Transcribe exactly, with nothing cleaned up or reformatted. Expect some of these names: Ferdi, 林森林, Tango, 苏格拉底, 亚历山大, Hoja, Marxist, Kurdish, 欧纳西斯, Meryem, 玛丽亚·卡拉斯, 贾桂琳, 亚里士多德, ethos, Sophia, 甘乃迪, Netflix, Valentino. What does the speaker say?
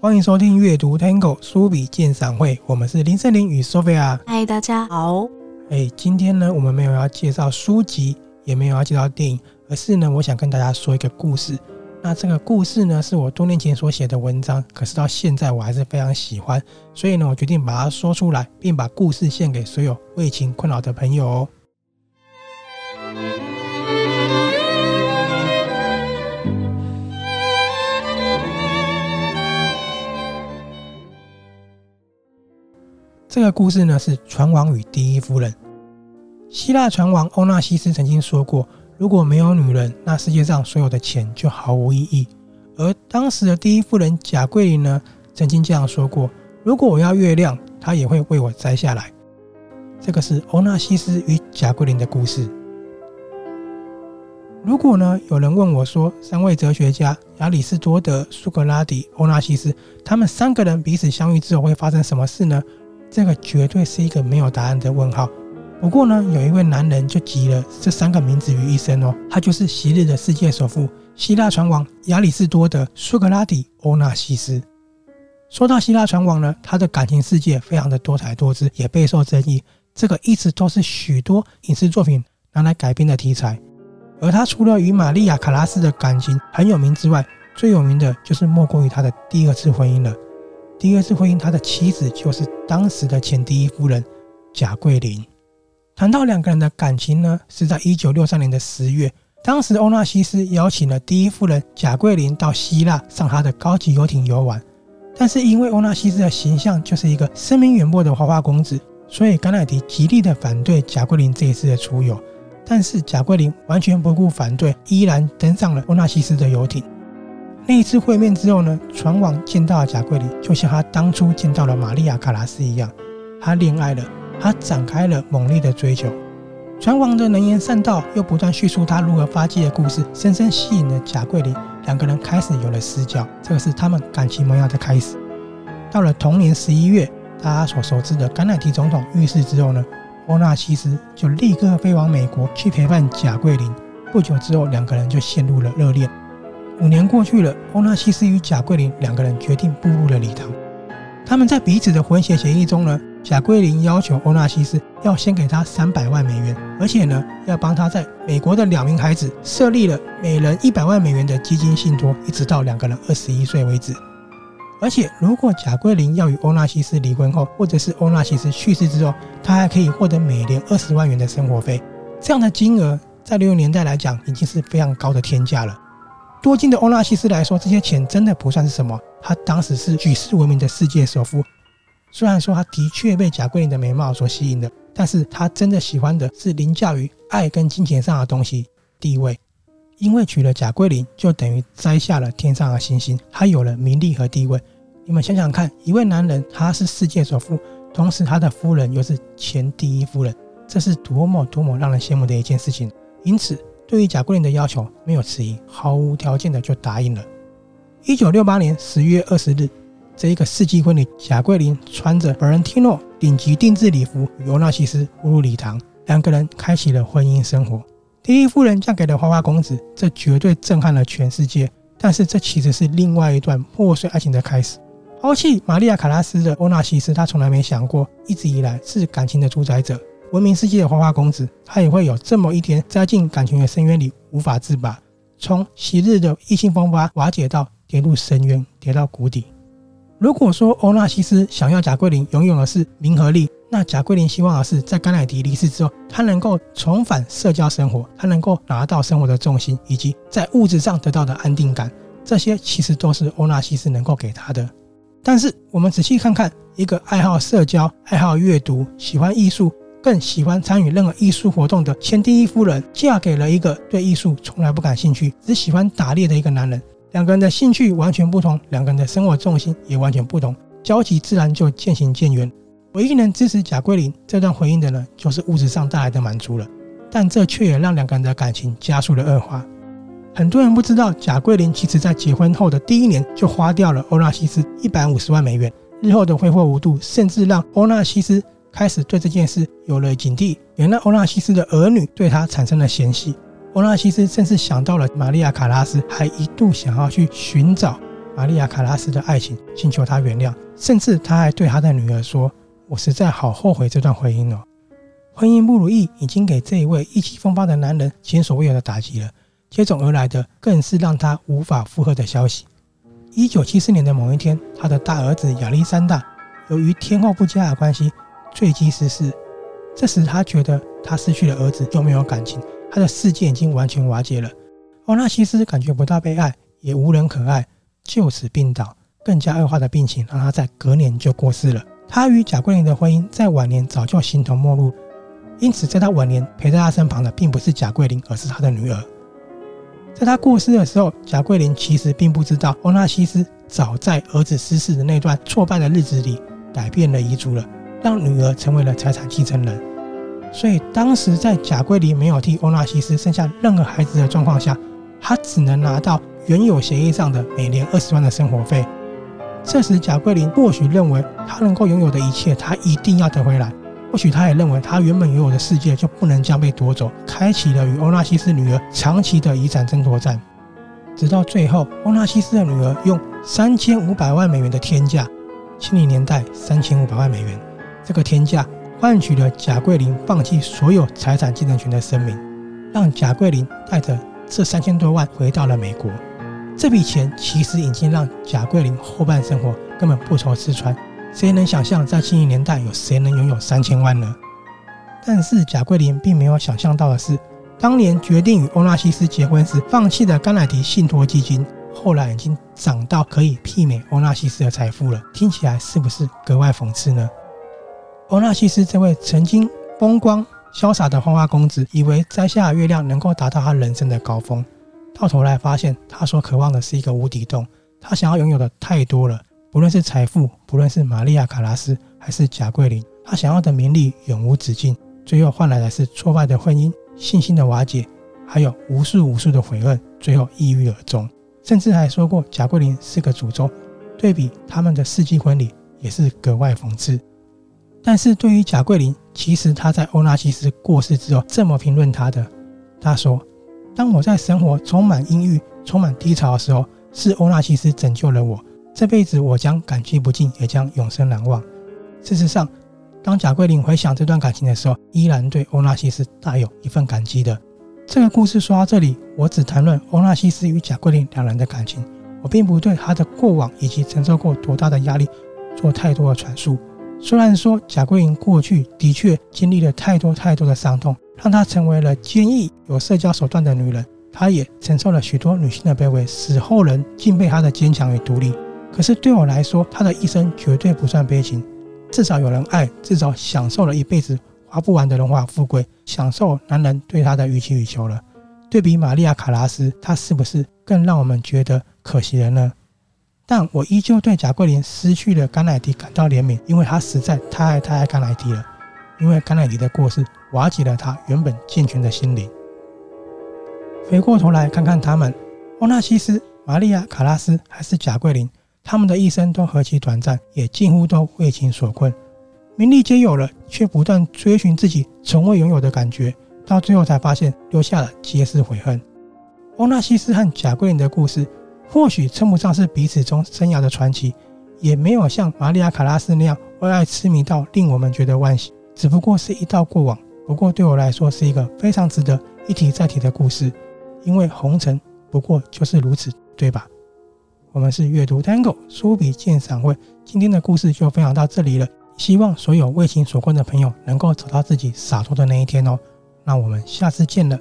欢迎收听阅读 Tango 书笔鉴赏会，我们是林森林与 Sophia。 嗨，大家好。哎，今天呢我们没有要介绍书籍，也没有要介绍电影，而是呢我想跟大家说一个故事。那这个故事呢是我多年前所写的文章，可是到现在我还是非常喜欢，所以呢我决定把它说出来，并把故事献给所有为情困扰的朋友哦。这个故事呢是船王与第一夫人。希腊船王欧纳西斯曾经说过，如果没有女人，那世界上所有的钱就毫无意义。而当时的第一夫人贾桂琳呢曾经这样说过，如果我要月亮，她也会为我摘下来。这个是欧纳西斯与贾桂琳的故事。如果呢有人问我说，三位哲学家亚里士多德、苏格拉底、欧纳西斯，他们三个人彼此相遇之后会发生什么事呢？这个绝对是一个没有答案的问号。不过呢有一位男人就集了这三个名字于一身哦，他就是昔日的世界首富希腊船王亚里士多德、苏格拉底、欧纳西斯。说到希腊船王呢，他的感情世界非常的多彩多姿，也备受争议，这个一直都是许多影视作品拿来改编的题材。而他除了与玛丽亚·卡拉斯的感情很有名之外，最有名的就是莫过于他的第二次婚姻了。第二次婚姻，他的妻子就是当时的前第一夫人贾桂琳。谈到两个人的感情呢，是在一九六三年的十月，当时欧纳西斯邀请了第一夫人贾桂琳到希腊上他的高级游艇游玩，但是因为欧纳西斯的形象就是一个声名远播的花花公子，所以甘乃迪极力的反对贾桂琳这一次的出游，但是贾桂琳完全不顾反对，依然登上了欧纳西斯的游艇。那一次会面之后呢，船王见到了贾桂琳，就像他当初见到了玛丽亚·卡拉斯一样，他恋爱了，他展开了猛烈的追求。船王的能言善道，又不断叙述他如何发迹的故事，深深吸引了贾桂琳，两个人开始有了私交，这个是他们感情萌芽的开始。到了同年十一月，大家所熟知的甘乃迪总统遇事之后呢，欧纳西斯就立刻飞往美国去陪伴贾桂琳。不久之后，两个人就陷入了热恋。五年过去了，欧纳西斯与贾桂琳两个人决定步入了礼堂。他们在彼此的婚前协议中呢，贾桂琳要求欧纳西斯要先给他三百万美元，而且呢要帮他在美国的两名孩子设立了每人一百万美元的基金信托，一直到两个人二十一岁为止。而且如果贾桂琳要与欧纳西斯离婚后，或者是欧纳西斯去世之后，他还可以获得每年二十万元的生活费。这样的金额在六十年代来讲已经是非常高的天价了。多金的欧纳西斯来说，这些钱真的不算是什么，他当时是举世闻名的世界首富。虽然说他的确被贾桂琳的美貌所吸引了，但是他真的喜欢的是凌驾于爱跟金钱上的东西，地位。因为娶了贾桂琳，就等于摘下了天上的星星，他有了名利和地位。你们想想看，一位男人他是世界首富，同时他的夫人又是前第一夫人，这是多么多么让人羡慕的一件事情。因此对于贾桂琳的要求没有迟疑，毫无条件的就答应了。一九六八年十月二十日，这一个世纪婚礼，贾桂琳穿着 Valentino 顶级定制礼服与欧纳西斯步入礼堂，两个人开启了婚姻生活。第一夫人嫁给了花花公子，这绝对震撼了全世界，但是这其实是另外一段破碎爱情的开始。抛弃玛丽亚·卡拉斯的欧纳西斯，他从来没想过一直以来是感情的主宰者，闻名世界的花花公子，他也会有这么一天栽进感情的深渊里无法自拔，从昔日的意气风发瓦解到跌入深渊，跌到谷底。如果说欧纳西斯想要贾桂琳拥有的是名和利，那贾桂琳希望的是在甘乃迪离世之后，他能够重返社交生活，他能够拿到生活的重心，以及在物质上得到的安定感，这些其实都是欧纳西斯能够给他的。但是我们仔细看看，一个爱好社交、爱好阅读、喜欢艺术，更喜欢参与任何艺术活动的前第一夫人，嫁给了一个对艺术从来不感兴趣，只喜欢打猎的一个男人。两个人的兴趣完全不同，两个人的生活重心也完全不同，交集自然就渐行渐远。唯一能支持贾桂琳这段婚姻的呢，就是物质上带来的满足了，但这却也让两个人的感情加速了恶化。很多人不知道，贾桂琳其实在结婚后的第一年就花掉了欧纳西斯一百五十万美元，日后的挥霍无度，甚至让欧纳西斯开始对这件事有了警惕，也让欧纳西斯的儿女对他产生了嫌隙。欧纳西斯甚至想到了玛丽亚卡拉斯，还一度想要去寻找玛丽亚卡拉斯的爱情，请求他原谅，甚至他还对他的女儿说，我实在好后悔这段婚姻哦。婚姻不如意已经给这一位意气风发的男人前所未有的打击了，接踵而来的更是让他无法负荷的消息。一九七四年的某一天，他的大儿子亚历山大由于天后不佳的关系坠机失事，这时他觉得他失去了儿子又没有感情，他的世界已经完全瓦解了。欧纳西斯感觉不到被爱，也无人可爱，就此病倒，更加恶化的病情让他在隔年就过世了。他与贾桂琳的婚姻在晚年早就形同陌路，因此在他晚年陪在他身旁的并不是贾桂琳，而是他的女儿。在他过世的时候，贾桂琳其实并不知道欧纳西斯早在儿子失事的那段挫败的日子里改变了遗嘱了，让女儿成为了财产继承人。所以当时在贾桂琳没有替欧纳西斯生下任何孩子的状况下，他只能拿到原有协议上的每年二十万的生活费。这时贾桂琳或许认为他能够拥有的一切他一定要得回来，或许他也认为他原本拥有的世界就不能将被夺走，开启了与欧纳西斯女儿长期的遗产争夺战。直到最后，欧纳西斯的女儿用三千五百万美元的天价，七零年代三千五百万美元这个天价换取了贾桂琳放弃所有财产继承权的声明，让贾桂琳带着这三千多万回到了美国。这笔钱其实已经让贾桂琳后半生活根本不愁吃穿，谁能想象在七零年代有谁能拥有三千万呢？但是贾桂琳并没有想象到的是，当年决定与欧纳西斯结婚时放弃的甘乃迪信托基金，后来已经涨到可以媲美欧纳西斯的财富了。听起来是不是格外讽刺呢？欧纳西斯这位曾经风光潇洒的花花公子，以为摘下的月亮能够达到他人生的高峰，到头来发现他所渴望的是一个无底洞，他想要拥有的太多了，不论是财富，不论是玛丽亚卡拉斯还是贾桂琳，他想要的名利永无止境，最后换来的是挫败的婚姻，信心的瓦解，还有无数无数的悔恨，最后抑郁而终。甚至还说过贾桂琳是个诅咒，对比他们的世纪婚礼也是格外讽刺。但是对于贾桂琳，其实他在欧纳西斯过世之后这么评论他的，他说，当我在生活充满阴郁充满低潮的时候，是欧纳西斯拯救了我，这辈子我将感激不尽，也将永生难忘。事实上，当贾桂琳回想这段感情的时候，依然对欧纳西斯大有一份感激的。这个故事说到这里，我只谈论欧纳西斯与贾桂琳两人的感情，我并不对他的过往以及承受过多大的压力做太多的阐述。虽然说贾桂琳过去的确经历了太多太多的伤痛，让她成为了坚毅有社交手段的女人，她也承受了许多女性的卑微，使后人敬佩她的坚强与独立。可是对我来说，他的一生绝对不算悲情，至少有人爱，至少享受了一辈子花不完的荣华富贵，享受男人对他的予取予求了。对比玛丽亚卡拉斯，他是不是更让我们觉得可惜了呢？但我依旧对贾桂琳失去了甘乃迪感到怜悯，因为他实在太爱太爱甘乃迪了，因为甘乃迪的过世瓦解了他原本健全的心灵。回过头来看看他们，欧纳西斯、玛丽亚卡拉斯还是贾桂琳，他们的一生都何其短暂，也近乎都为情所困，名利皆有了，却不断追寻自己从未拥有的感觉，到最后才发现留下了皆是悔恨。欧纳西斯和贾桂琳的故事或许称不上是彼此中生涯的传奇，也没有像玛丽亚卡拉斯那样为爱痴迷到令我们觉得惋惜，只不过是一道过往。不过对我来说是一个非常值得一提再提的故事，因为红尘不过就是如此，对吧？我们是阅读 Tango 书笔鉴赏会，今天的故事就分享到这里了，希望所有为情所困的朋友能够找到自己洒脱的那一天哦。那我们下次见了，